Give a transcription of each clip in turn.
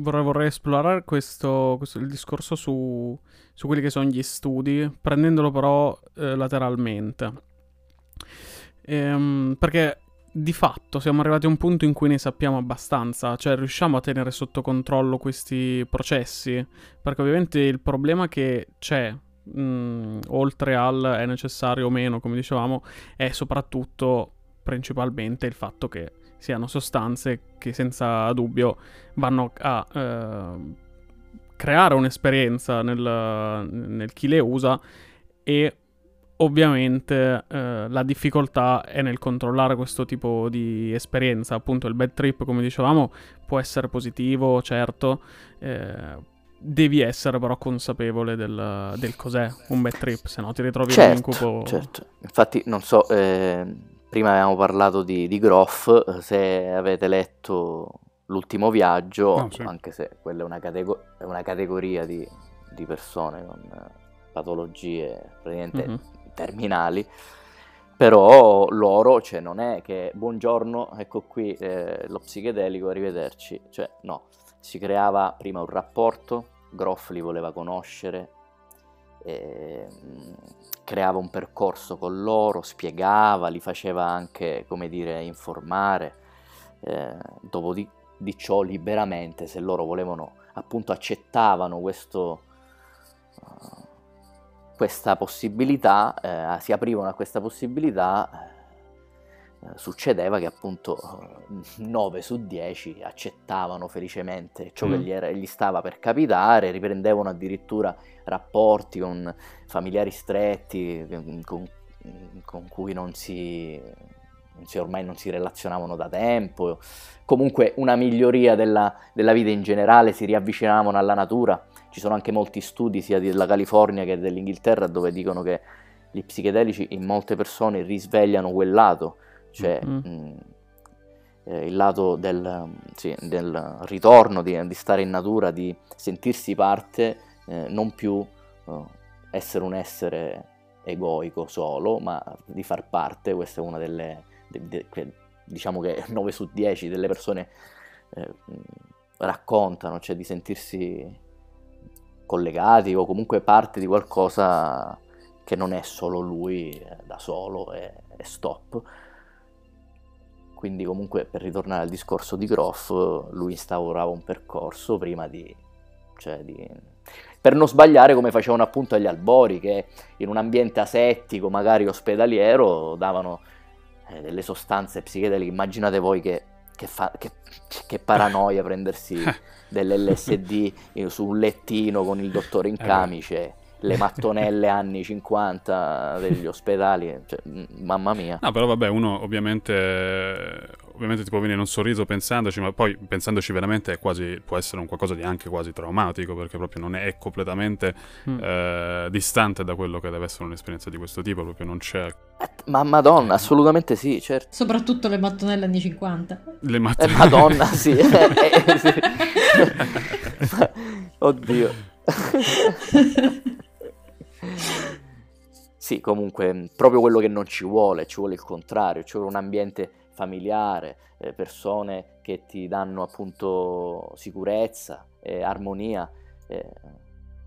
vorrei esplorare questo, il discorso su quelli che sono gli studi, prendendolo però lateralmente. Perché di fatto siamo arrivati a un punto in cui ne sappiamo abbastanza, cioè riusciamo a tenere sotto controllo questi processi, perché ovviamente il problema che c'è, oltre al è necessario o meno, come dicevamo, è soprattutto principalmente il fatto che siano sostanze che senza dubbio vanno a creare un'esperienza nel chi le usa, e ovviamente la difficoltà è nel controllare questo tipo di esperienza. Appunto il bad trip, come dicevamo, può essere positivo, certo, devi essere però consapevole del cos'è un bad trip, se no ti ritrovi in un incubo. Certo, infatti non so... Prima avevamo parlato di Groff, se avete letto L'ultimo viaggio, sì. Anche se quella è una categoria di persone con patologie praticamente terminali, però loro, cioè, non è che buongiorno, ecco qui lo psichedelico, arrivederci, cioè no, si creava prima un rapporto, Groff li voleva conoscere, creava un percorso con loro, spiegava, li faceva anche, come dire, informare, dopo di ciò liberamente, se loro volevano, appunto accettavano questa possibilità, si aprivano a questa possibilità, succedeva che appunto 9 su 10 accettavano felicemente ciò che gli stava per capitare, riprendevano addirittura rapporti con familiari stretti con cui ormai non si relazionavano da tempo, comunque una miglioria della vita in generale, si riavvicinavano alla natura. Ci sono anche molti studi sia della California che dell'Inghilterra dove dicono che gli psichedelici in molte persone risvegliano quel lato, cioè il lato del ritorno, di stare in natura, di sentirsi parte, non più essere un essere egoico solo, ma di far parte. Questa è una delle, diciamo che 9 su 10 delle persone raccontano, cioè di sentirsi collegati o comunque parte di qualcosa che non è solo lui da solo e stop. Quindi comunque, per ritornare al discorso di Groff, lui instaurava un percorso prima per non sbagliare, come facevano appunto agli albori, che in un ambiente asettico, magari ospedaliero, davano delle sostanze psichedeliche. Immaginate voi che paranoia prendersi dell'LSD su un lettino con il dottore in camice, le mattonelle anni 50 degli ospedali, cioè, mamma mia. No, però vabbè, uno ovviamente ti può venire un sorriso pensandoci, ma poi pensandoci veramente può essere un qualcosa di anche quasi traumatico, perché proprio non è completamente distante da quello che deve essere un'esperienza di questo tipo, proprio non c'è. Ma madonna, assolutamente sì, certo. Soprattutto le mattonelle anni 50. Le mattonelle. Madonna, sì. Sì. Oddio. Sì, comunque proprio quello che non ci vuole il contrario, ci vuole un ambiente familiare, persone che ti danno appunto sicurezza, armonia,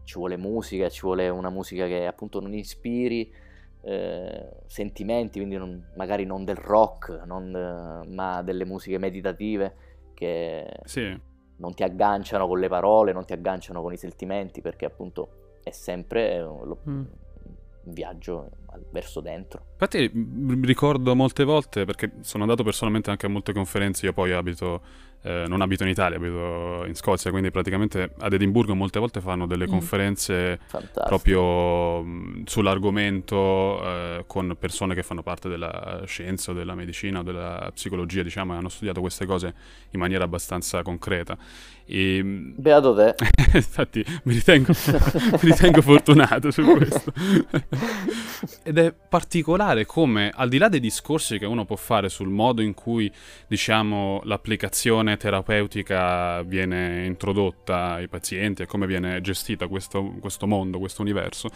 ci vuole musica, ci vuole una musica che appunto non ispiri sentimenti, quindi magari non del rock, ma delle musiche meditative che sì, non ti agganciano con le parole, non ti agganciano con i sentimenti, perché appunto è sempre un viaggio verso dentro. Infatti ricordo molte volte, perché sono andato personalmente anche a molte conferenze, io poi non abito in Italia, abito in Scozia, quindi praticamente ad Edimburgo molte volte fanno delle conferenze proprio sull'argomento, con persone che fanno parte della scienza o della medicina o della psicologia, diciamo, e hanno studiato queste cose in maniera abbastanza concreta. E... Beato te. Infatti mi ritengo fortunato su questo. Ed è particolare come, al di là dei discorsi che uno può fare sul modo in cui, diciamo, l'applicazione relazione terapeutica viene introdotta ai pazienti e come viene gestita questo mondo, questo universo.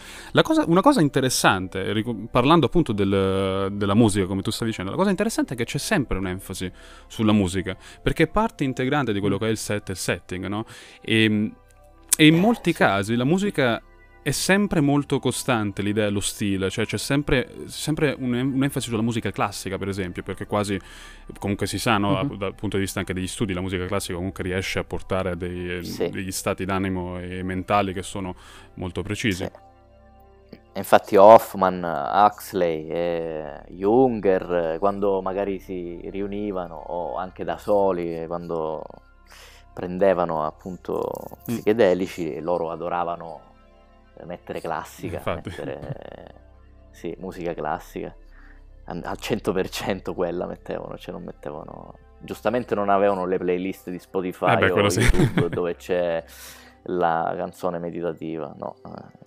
Una cosa interessante, parlando appunto della musica, come tu stavi dicendo, la cosa interessante è che c'è sempre un'enfasi sulla musica, perché è parte integrante di quello che è il set e il setting, no? E in molti casi la musica è sempre molto costante, l'idea, lo stile, cioè c'è sempre un'enfasi sulla musica classica, per esempio, perché quasi, comunque si sa, no, dal punto di vista anche degli studi, la musica classica comunque riesce a portare degli stati d'animo e mentali che sono molto precisi. Sì. Infatti Hofmann, Huxley e Junger, quando magari si riunivano, o anche da soli, quando prendevano appunto psichedelici, e loro adoravano mettere classica, sì, musica classica, al 100% quella mettevano, cioè non mettevano, giustamente non avevano le playlist di Spotify o YouTube dove c'è la canzone meditativa, no,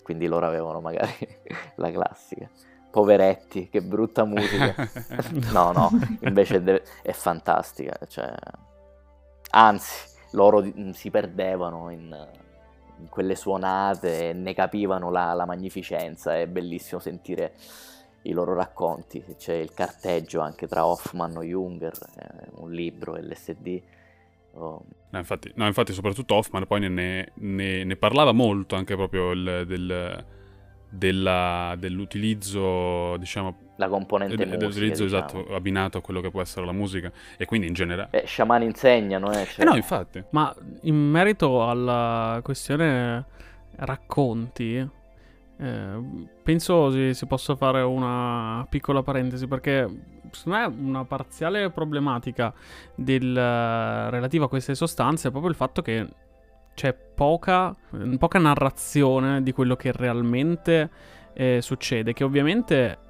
quindi loro avevano magari la classica. Poveretti, che brutta musica. no, invece è fantastica, cioè, anzi, loro si perdevano in quelle suonate, ne capivano la magnificenza. È bellissimo sentire i loro racconti, c'è il carteggio anche tra Hofmann e Junger, un libro, LSD. No, infatti soprattutto Hofmann poi ne parlava molto anche proprio dell'utilizzo, diciamo, la componente dell'utilizzo, diciamo, esatto, abbinato a quello che può essere la musica, e quindi in generale sciamani insegnano, cioè... no, infatti. Ma in merito alla questione racconti, penso si possa fare una piccola parentesi, perché secondo me una parziale problematica relativa a queste sostanze è proprio il fatto che c'è poca narrazione di quello che realmente succede, che ovviamente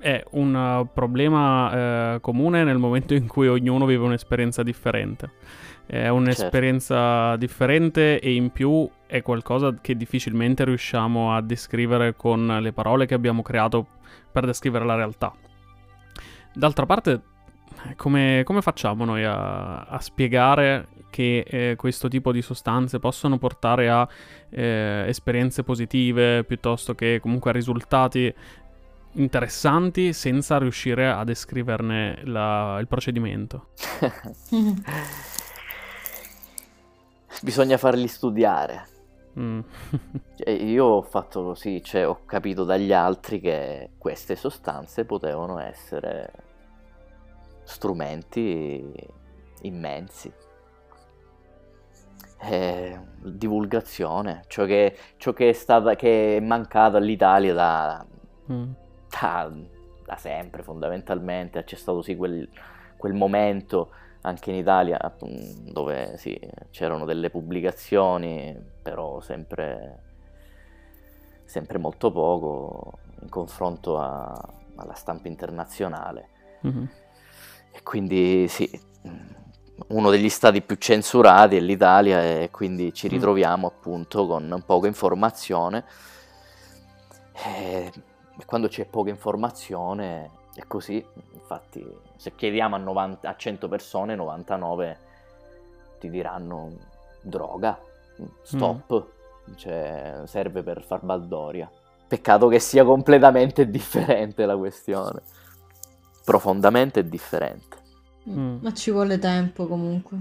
è un problema comune nel momento in cui ognuno vive un'esperienza differente. È un'esperienza differente, e in più è qualcosa che difficilmente riusciamo a descrivere con le parole che abbiamo creato per descrivere la realtà. D'altra parte, come facciamo noi a spiegare che questo tipo di sostanze possono portare a esperienze positive, piuttosto che comunque a risultati interessanti, senza riuscire a descriverne il procedimento? Bisogna farli studiare. Io ho fatto così, cioè ho capito dagli altri che queste sostanze potevano essere strumenti immensi. Divulgazione, ciò che è mancato all'Italia da sempre, fondamentalmente. C'è stato sì quel momento anche in Italia dove sì, c'erano delle pubblicazioni, però sempre molto poco in confronto alla stampa internazionale. E quindi sì, uno degli stati più censurati è l'Italia, e quindi ci ritroviamo appunto con poca informazione. Quando c'è poca informazione è così, infatti se chiediamo a 100 persone, 99 ti diranno droga, stop, cioè serve per far baldoria. Peccato che sia completamente differente la questione, profondamente differente. Ma ci vuole tempo comunque.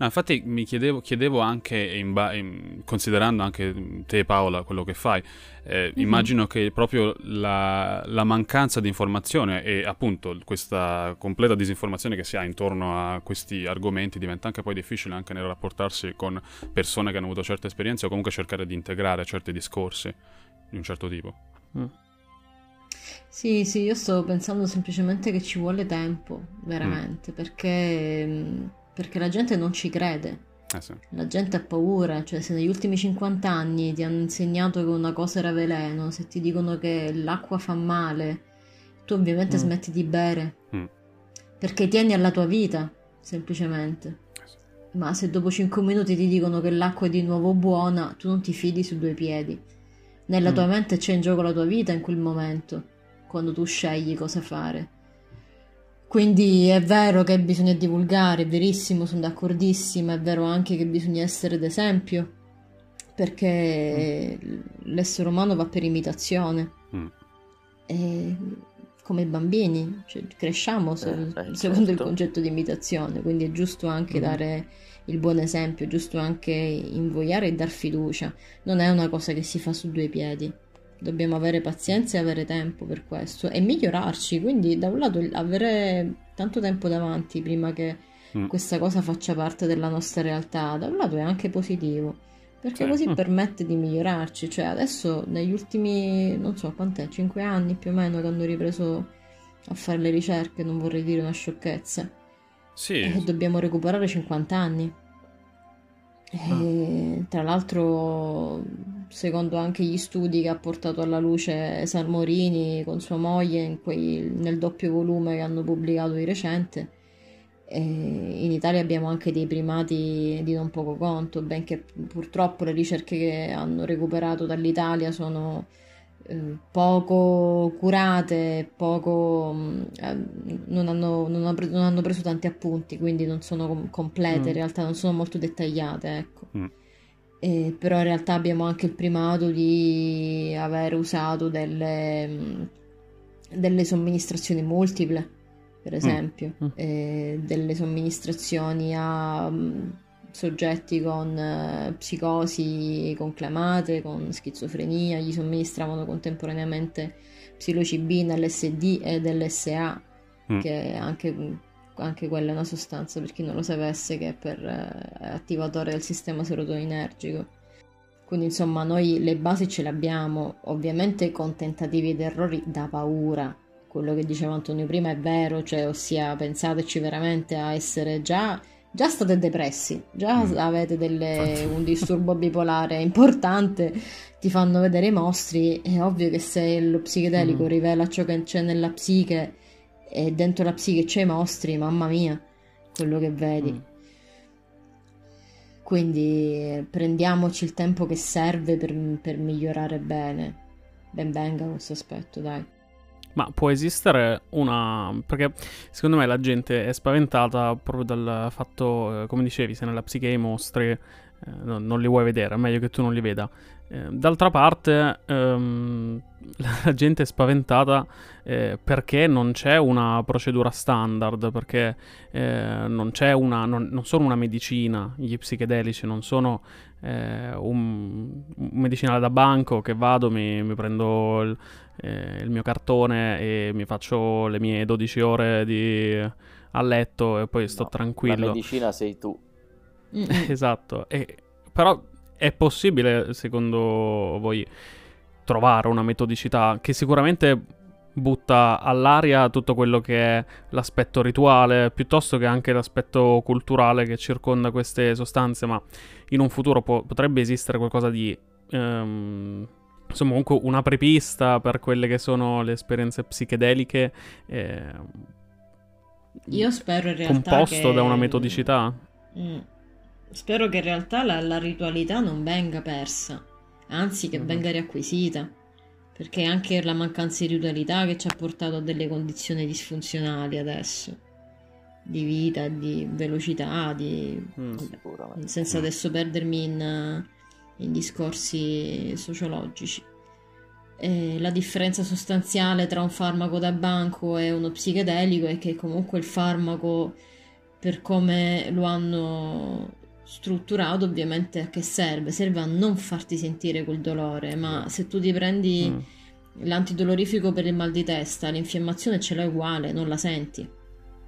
No, infatti mi chiedevo anche, considerando anche te, Paola, quello che fai, immagino che proprio la mancanza di informazione e appunto questa completa disinformazione che si ha intorno a questi argomenti diventa anche poi difficile anche nel rapportarsi con persone che hanno avuto certe esperienze, o comunque cercare di integrare certi discorsi di un certo tipo. Sì, io sto pensando semplicemente che ci vuole tempo, veramente, perché la gente non ci crede. Sì. La gente ha paura, cioè se negli ultimi 50 anni ti hanno insegnato che una cosa era veleno, se ti dicono che l'acqua fa male, tu ovviamente smetti di bere, perché tieni alla tua vita, semplicemente. Sì. Ma se dopo 5 minuti ti dicono che l'acqua è di nuovo buona, tu non ti fidi su due piedi. Nella tua mente c'è in gioco la tua vita in quel momento, quando tu scegli cosa fare. Quindi è vero che bisogna divulgare, è verissimo, sono d'accordissima, è vero anche che bisogna essere d'esempio, perché l'essere umano va per imitazione, e come i bambini, cioè, cresciamo secondo il concetto di imitazione, quindi è giusto anche dare il buon esempio, è giusto anche invogliare e dar fiducia, non è una cosa che si fa su due piedi. Dobbiamo avere pazienza e avere tempo per questo e migliorarci, quindi da un lato avere tanto tempo davanti prima che questa cosa faccia parte della nostra realtà, da un lato è anche positivo, perché così permette di migliorarci. Cioè adesso negli ultimi, non so quant'è, 5 anni più o meno che hanno ripreso a fare le ricerche, non vorrei dire una sciocchezza, e dobbiamo recuperare 50 anni. E, tra l'altro, secondo anche gli studi che ha portato alla luce Samorini con sua moglie nel doppio volume che hanno pubblicato di recente, in Italia abbiamo anche dei primati di non poco conto, benché purtroppo le ricerche che hanno recuperato dall'Italia sono poco curate, non hanno preso tanti appunti, quindi non sono complete, in realtà non sono molto dettagliate, ecco. Però in realtà abbiamo anche il primato di aver usato delle somministrazioni multiple, per esempio, delle somministrazioni a soggetti con psicosi conclamate, con schizofrenia, gli somministravano contemporaneamente psilocibina, LSD ed LSA, che anche quella è una sostanza, per chi non lo sapesse, che è per attivatore del sistema serotoninergico. Quindi insomma noi le basi ce le abbiamo, ovviamente con tentativi ed errori da paura. Quello che diceva Antonio prima è vero, cioè ossia pensateci veramente a essere già state depressi, già avete un disturbo bipolare importante, ti fanno vedere i mostri, è ovvio che se lo psichedelico rivela ciò che c'è nella psiche e dentro la psiche c'è i mostri, mamma mia, quello che vedi. Quindi prendiamoci il tempo che serve per migliorare bene, ben venga questo aspetto, dai. Ma può esistere perché secondo me la gente è spaventata proprio dal fatto, come dicevi, se nella psiche i mostri non li vuoi vedere, è meglio che tu non li veda. D'altra parte la gente è spaventata perché non c'è una procedura standard, perché non c'è non sono una medicina, gli psichedelici non sono un medicinale da banco che vado, mi prendo il mio cartone e mi faccio le mie 12 ore a letto e poi sto tranquillo. La medicina sei tu. Esatto. Però è possibile, secondo voi, trovare una metodicità che sicuramente butta all'aria tutto quello che è l'aspetto rituale, piuttosto che anche l'aspetto culturale che circonda queste sostanze, ma in un futuro potrebbe esistere qualcosa di insomma, comunque una prepista per quelle che sono le esperienze psichedeliche, io spero in realtà composto da una metodicità. Spero che in realtà la ritualità non venga persa, anzi che venga riacquisita, perché anche la mancanza di ritualità che ci ha portato a delle condizioni disfunzionali adesso, di vita, di velocità, senza adesso perdermi in discorsi sociologici. La differenza sostanziale tra un farmaco da banco e uno psichedelico è che comunque il farmaco, per come lo hanno strutturato, ovviamente a che serve? Serve a non farti sentire quel dolore, ma se tu ti prendi l'antidolorifico per il mal di testa, l'infiammazione ce l'hai uguale, non la senti.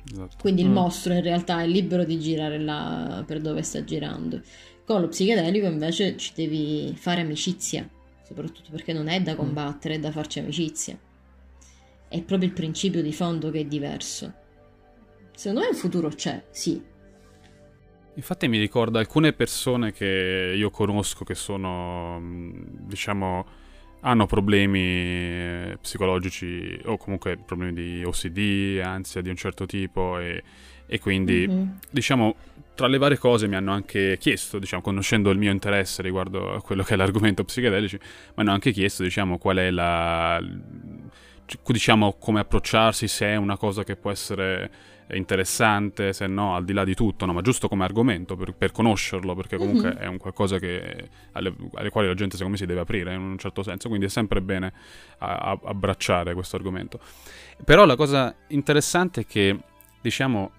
Esatto. Quindi il mostro in realtà è libero di girare là per dove sta girando. Con lo psichedelico invece ci devi fare amicizia, soprattutto perché non è da combattere, è da farci amicizia. È proprio il principio di fondo che è diverso. Secondo me in futuro c'è, sì. Infatti mi ricorda alcune persone che io conosco che sono, diciamo, hanno problemi psicologici o comunque problemi di OCD, ansia di un certo tipo e quindi, diciamo, tra le varie cose mi hanno anche chiesto, diciamo, conoscendo il mio interesse riguardo a quello che è l'argomento psichedelici, mi hanno anche chiesto, diciamo, qual è diciamo come approcciarsi, se è una cosa che può essere interessante, se no, al di là di tutto, no, ma giusto come argomento per conoscerlo, perché comunque è un qualcosa che alle quali la gente secondo me si deve aprire in un certo senso, quindi è sempre bene abbracciare questo argomento. Però la cosa interessante è che, diciamo,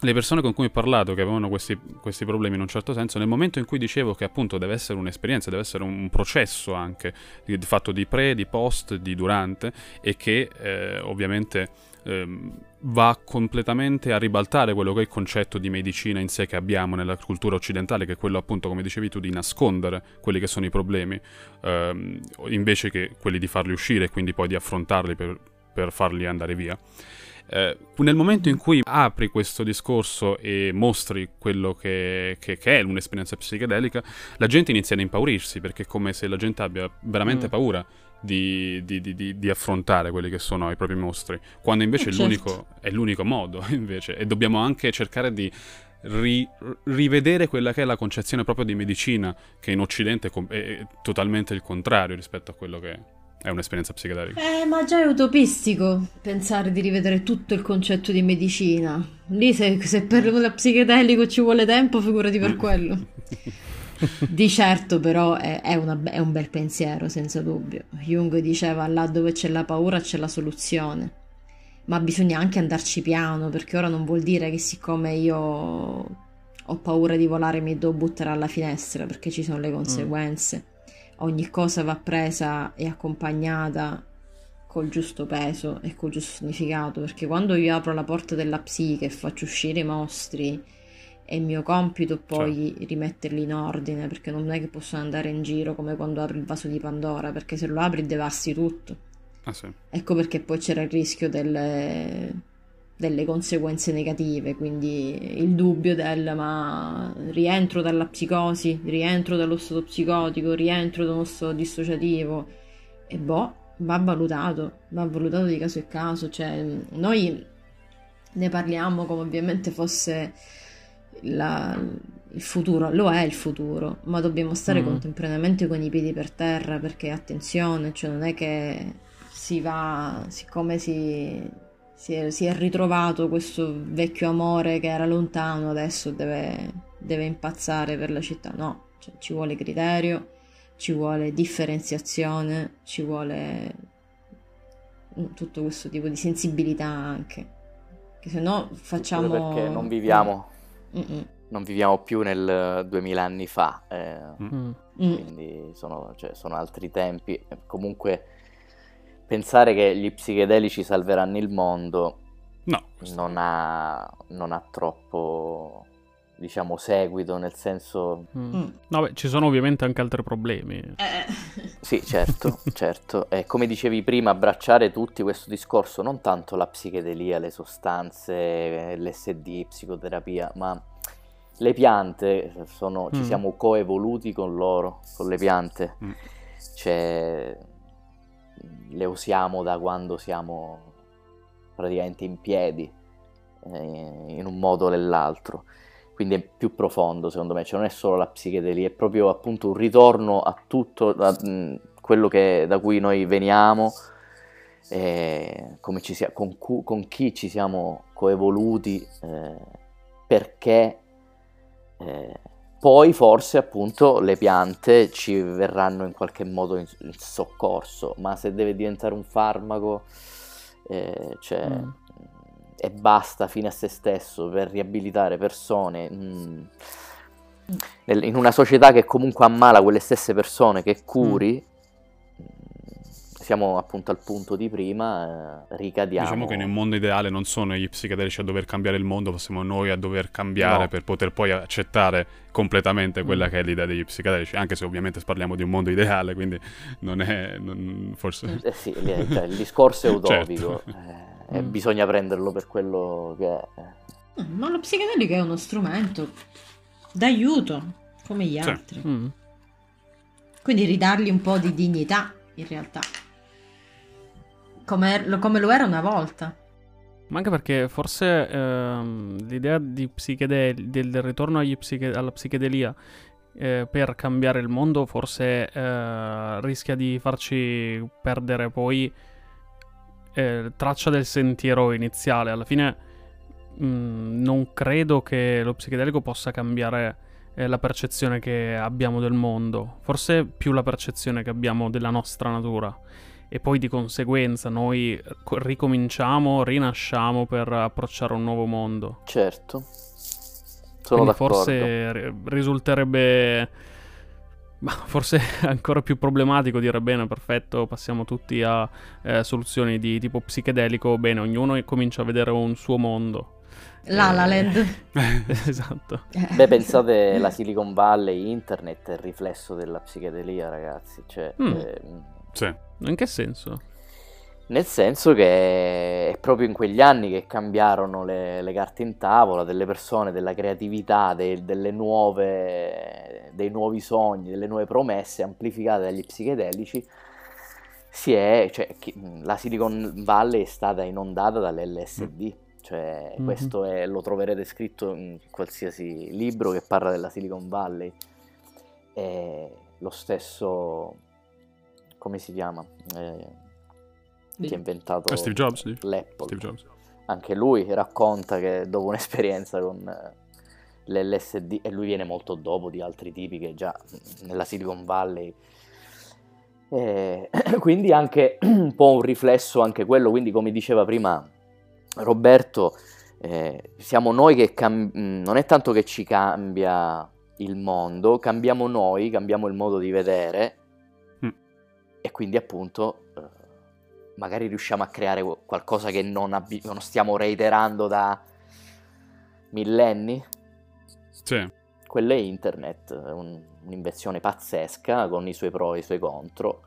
le persone con cui ho parlato che avevano questi problemi in un certo senso, nel momento in cui dicevo che appunto deve essere un'esperienza, deve essere un processo anche fatto di pre, di post, di durante, e che ovviamente va completamente a ribaltare quello che è il concetto di medicina in sé che abbiamo nella cultura occidentale, che è quello appunto, come dicevi tu, di nascondere quelli che sono i problemi, invece che quelli di farli uscire e quindi poi di affrontarli per farli andare via. Nel momento in cui apri questo discorso e mostri quello che è un'esperienza psichedelica, la gente inizia ad impaurirsi, perché è come se la gente abbia veramente paura di affrontare quelli che sono i propri mostri, quando invece è l'unico modo invece, e dobbiamo anche cercare di rivedere quella che è la concezione proprio di medicina, che in Occidente è totalmente il contrario rispetto a quello che è un'esperienza psichedelica. Ma già è utopistico pensare di rivedere tutto il concetto di medicina. Lì se per la psichedelico ci vuole tempo, figurati per quello. Di certo però è un bel pensiero, senza dubbio. Jung diceva: là dove c'è la paura c'è la soluzione. Ma bisogna anche andarci piano, perché ora non vuol dire che siccome io ho paura di volare mi devo buttare alla finestra, perché ci sono le conseguenze. Ogni cosa va presa e accompagnata col giusto peso e col giusto significato, perché quando io apro la porta della psiche e faccio uscire i mostri, è mio compito poi rimetterli in ordine, perché non è che possono andare in giro come quando apri il vaso di Pandora, perché se lo apri devasti tutto. Ecco perché poi c'era il rischio delle conseguenze negative, quindi il dubbio ma rientro dalla psicosi, rientro dallo stato psicotico, rientro da uno stato dissociativo, e va valutato di caso in caso. Cioè, noi ne parliamo come ovviamente fosse il futuro, lo è il futuro, ma dobbiamo stare contemporaneamente con i piedi per terra, perché attenzione, cioè non è che si va, siccome si è ritrovato questo vecchio amore che era lontano, adesso deve impazzare per la città. No, cioè, ci vuole criterio, ci vuole differenziazione, ci vuole tutto questo tipo di sensibilità anche, che se no facciamo... Perché non viviamo più nel 2000 anni fa, quindi sono altri tempi. Comunque pensare che gli psichedelici salveranno il mondo non ha troppo, diciamo, seguito, nel senso... No, beh, ci sono ovviamente anche altri problemi. Sì, certo. Come dicevi prima, abbracciare tutti questo discorso, non tanto la psichedelia, le sostanze, LSD, psicoterapia, ma le piante, ci siamo coevoluti con loro, con le piante. Cioè... le usiamo da quando siamo praticamente in piedi, in un modo o nell'altro, quindi è più profondo secondo me, cioè non è solo la psichedelia, è proprio appunto un ritorno a tutto quello da cui noi veniamo, come con chi ci siamo coevoluti, perché poi forse appunto le piante ci verranno in qualche modo in soccorso, ma se deve diventare un farmaco e basta fine a se stesso per riabilitare persone, in una società che comunque ammala quelle stesse persone che curi, siamo appunto al punto di prima, ricadiamo. Diciamo che in un mondo ideale non sono gli psichedelici a dover cambiare il mondo, ma siamo noi a dover cambiare per poter poi accettare completamente quella che è l'idea degli psichedelici, anche se ovviamente parliamo di un mondo ideale, quindi forse... sì, il discorso è utopico, e bisogna prenderlo per quello che è. Ma lo psichedelico è uno strumento d'aiuto, come gli altri. Quindi ridargli un po' di dignità, in realtà. Come lo era una volta. Ma anche perché forse l'idea di del ritorno alla psichedelia per cambiare il mondo forse rischia di farci perdere poi traccia del sentiero iniziale. Alla fine non credo che lo psichedelico possa cambiare la percezione che abbiamo del mondo, forse più la percezione che abbiamo della nostra natura, e poi di conseguenza noi ricominciamo, rinasciamo per approcciare un nuovo mondo. Certo, sono quindi d'accordo. Forse risulterebbe, ma forse ancora più problematico dire bene, perfetto, passiamo tutti a soluzioni di tipo psichedelico, bene, ognuno comincia a vedere un suo mondo. La LED. Esatto. Beh, pensate, la Silicon Valley, internet è il riflesso della psichedelia, ragazzi. Cioè, sì. In che senso? Nel senso che è proprio in quegli anni che cambiarono le carte in tavola delle persone, della creatività, dei nuovi sogni, delle nuove promesse amplificate dagli psichedelici. La Silicon Valley è stata inondata dall'LSD. Cioè, questo è, lo troverete scritto in qualsiasi libro che parla della Silicon Valley. È lo stesso, come si chiama? Che ha inventato Steve Jobs, l'Apple. Steve Jobs. Anche lui racconta che dopo un'esperienza con l'LSD, e lui viene molto dopo di altri tipi che già nella Silicon Valley, quindi anche un po' un riflesso anche quello. Quindi, come diceva prima Roberto, siamo noi che non è tanto che ci cambia il mondo, cambiamo noi, cambiamo il modo di vedere, e quindi appunto magari riusciamo a creare qualcosa che non stiamo reiterando da millenni. Sì. Quello è internet, un'invenzione pazzesca con i suoi pro e i suoi contro,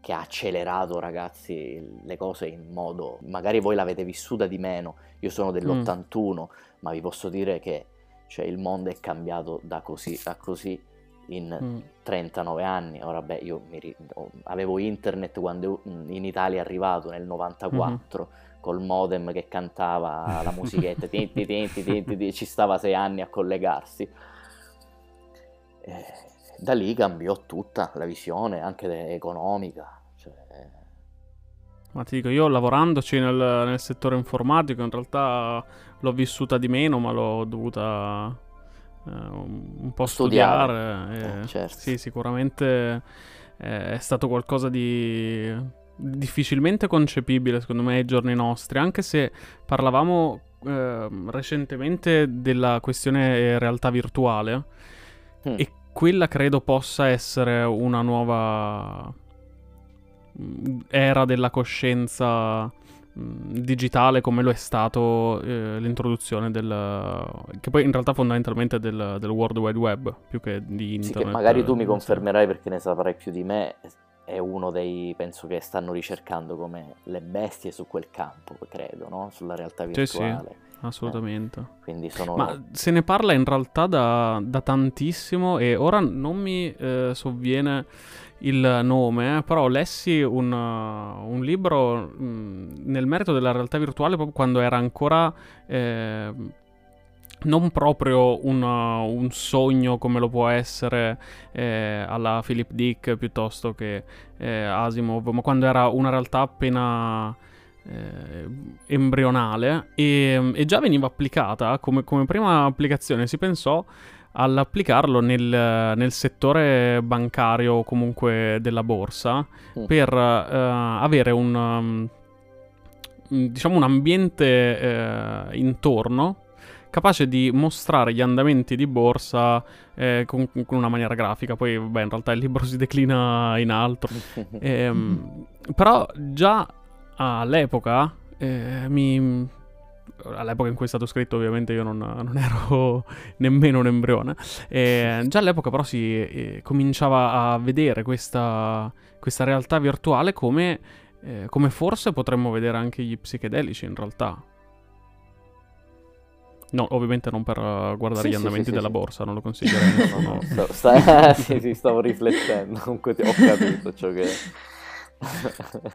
che ha accelerato, ragazzi, le cose in modo... Magari voi l'avete vissuta di meno, io sono dell'81, ma vi posso dire che, cioè, il mondo è cambiato da così a così in 39 anni. Ora, beh, io avevo internet quando in Italia è arrivato nel 94, col modem che cantava la musichetta, ci stava 6 anni a collegarsi. Da lì cambiò tutta la visione, anche economica. Cioè... Ma ti dico, io lavorandoci nel settore informatico, in realtà l'ho vissuta di meno, ma l'ho dovuta un po' studiare. Certo. Sì, sicuramente è stato qualcosa di difficilmente concepibile, secondo me, ai giorni nostri, anche se parlavamo recentemente della questione realtà virtuale, e quella credo possa essere una nuova era della coscienza digitale, come lo è stato l'introduzione che poi in realtà fondamentalmente del World Wide Web, più che di internet. Sì, che magari tu mi confermerai perché ne saprai più di me, è uno dei, penso che stanno ricercando come le bestie su quel campo, credo, no? Sulla realtà virtuale. Sì. Assolutamente. Quindi sono... Ma se ne parla in realtà da tantissimo, e ora non mi sovviene il nome, però lessi un libro nel merito della realtà virtuale proprio quando era ancora non proprio un sogno come lo può essere alla Philip Dick piuttosto che Asimov, ma quando era una realtà appena... embrionale, e già veniva applicata come prima applicazione. Si pensò all'applicarlo nel settore bancario o comunque della borsa, per avere un ambiente intorno capace di mostrare gli andamenti di borsa con una maniera grafica. Poi, beh, in realtà il libro si declina in altro, però già all'epoca, all'epoca in cui è stato scritto, ovviamente io non ero nemmeno un embrione, già all'epoca però si cominciava a vedere questa realtà virtuale come forse potremmo vedere anche gli psichedelici in realtà. No, ovviamente non per guardare gli andamenti della borsa, non lo consiglierei. No. Stavo riflettendo, comunque ho capito ciò che...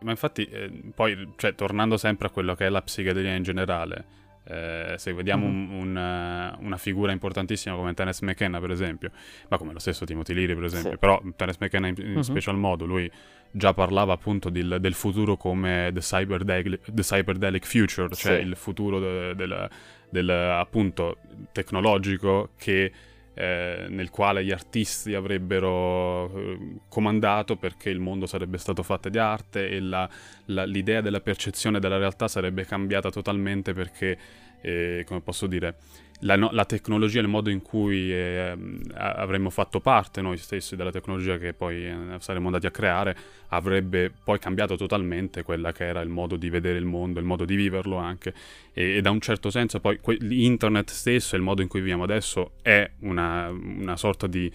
Ma infatti poi, cioè, tornando sempre a quello che è la psichedelia in generale, Se vediamo una figura importantissima come Terence McKenna, per esempio, ma come lo stesso Timothy Leary, per esempio, sì. Però Terence McKenna in special modo, lui già parlava appunto del futuro come the cyberdelic future, cioè sì. il futuro del appunto tecnologico che nel quale gli artisti avrebbero comandato, perché il mondo sarebbe stato fatto di arte e l'idea della percezione della realtà sarebbe cambiata totalmente, perché come posso dire, la tecnologia, il modo in cui avremmo fatto parte noi stessi della tecnologia che poi saremmo andati a creare, avrebbe poi cambiato totalmente quella che era il modo di vedere il mondo, il modo di viverlo anche, e da un certo senso poi l'internet stesso e il modo in cui viviamo adesso è una sorta di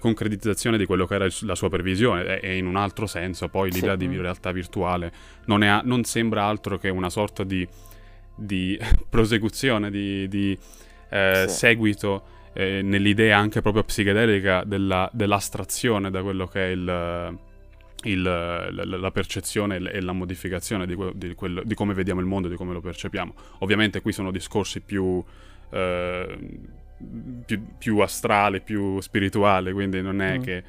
concretizzazione di quello che era la sua previsione, e in un altro senso poi l'idea sì. di realtà virtuale non sembra altro che una sorta di prosecuzione, di seguito nell'idea anche proprio psichedelica dell'astrazione da quello che è la percezione e la modificazione di come vediamo il mondo, di come lo percepiamo. Ovviamente qui sono discorsi più astrale, più spirituale, quindi non è che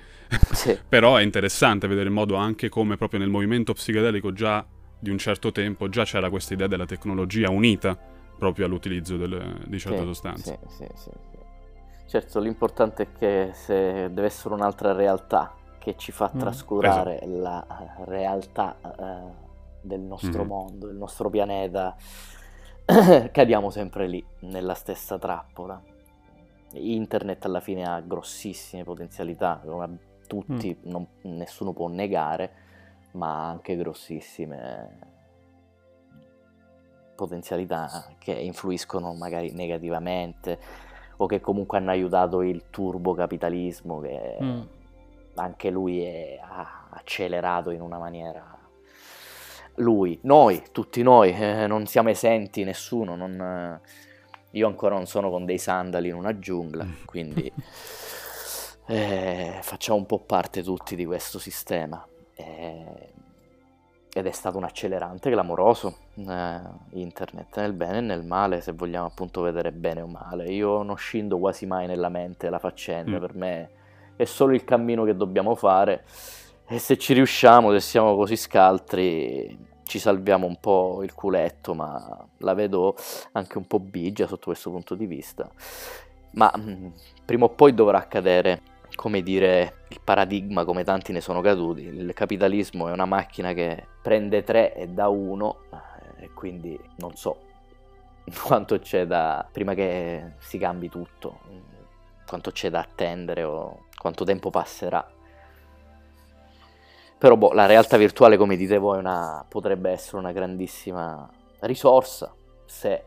sì. Però è interessante vedere il modo anche come proprio nel movimento psichedelico già di un certo tempo già c'era questa idea della tecnologia unita proprio all'utilizzo di certe sostanze. Sì. Certo, l'importante è che se deve essere un'altra realtà che ci fa trascurare la realtà del nostro mondo, del nostro pianeta, cadiamo sempre lì, nella stessa trappola. Internet alla fine ha grossissime potenzialità, come tutti, nessuno può negare, ma anche grossissime potenzialità che influiscono magari negativamente, o che comunque hanno aiutato il turbocapitalismo, che anche lui ha accelerato in una maniera. Tutti noi, non siamo esenti, nessuno. Io ancora non sono con dei sandali in una giungla, quindi facciamo un po' parte tutti di questo sistema. Ed è stato un accelerante clamoroso, internet, nel bene e nel male, se vogliamo appunto vedere bene o male. Io non scindo quasi mai nella mente la faccenda, per me è solo il cammino che dobbiamo fare, e se ci riusciamo, se siamo così scaltri, ci salviamo un po' il culetto, ma la vedo anche un po' bigia sotto questo punto di vista. Ma prima o poi dovrà accadere, come dire, il paradigma, come tanti ne sono caduti. Il capitalismo è una macchina che prende 3 e dà 1, e quindi non so quanto c'è da, prima che si cambi tutto, quanto c'è da attendere o quanto tempo passerà. Però la realtà virtuale, come dite voi, potrebbe essere una grandissima risorsa, se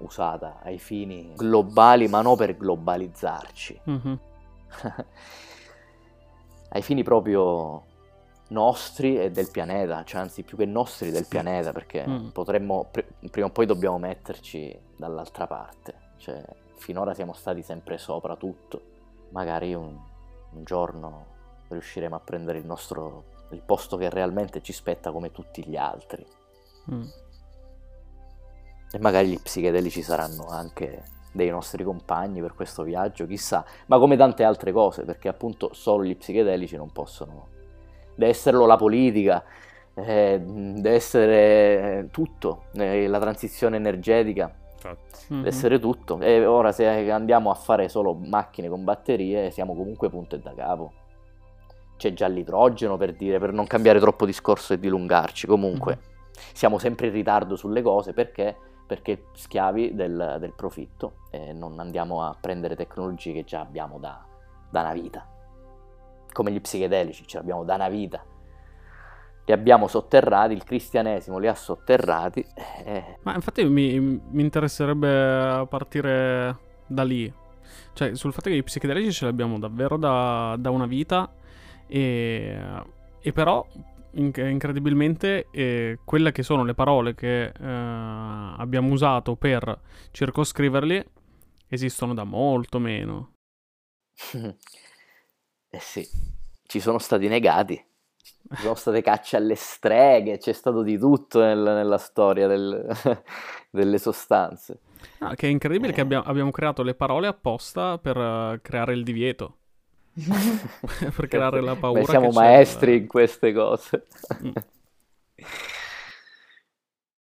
usata ai fini globali, ma non per globalizzarci. Ai fini proprio nostri e del pianeta, cioè anzi più che nostri del pianeta, perché potremmo prima o poi dobbiamo metterci dall'altra parte, cioè finora siamo stati sempre sopra tutto, magari un giorno riusciremo a prendere il posto che realmente ci spetta, come tutti gli altri, e magari gli psichedelici saranno anche dei nostri compagni per questo viaggio, chissà, ma come tante altre cose, perché appunto solo gli psichedelici non possono, deve esserlo la politica, deve essere tutto, la transizione energetica, deve essere tutto, e ora se andiamo a fare solo macchine con batterie siamo comunque punto e da capo. C'è già l'idrogeno, per dire, per non cambiare troppo discorso e dilungarci, comunque siamo sempre in ritardo sulle cose, perché schiavi del profitto, e non andiamo a prendere tecnologie che già abbiamo da una vita, come gli psichedelici, ce l'abbiamo da una vita, li abbiamo sotterrati, il cristianesimo li ha sotterrati. Ma infatti mi interesserebbe partire da lì, cioè sul fatto che gli psichedelici ce li abbiamo davvero da una vita, e però incredibilmente quelle che sono le parole che abbiamo usato per circoscriverli esistono da molto meno. Sì, ci sono stati negati sono state cacce alle streghe, c'è stato di tutto nella storia delle sostanze. Ah, che è incredibile che abbiamo creato le parole apposta per creare il divieto, per creare la paura. Beh, siamo maestri in queste cose.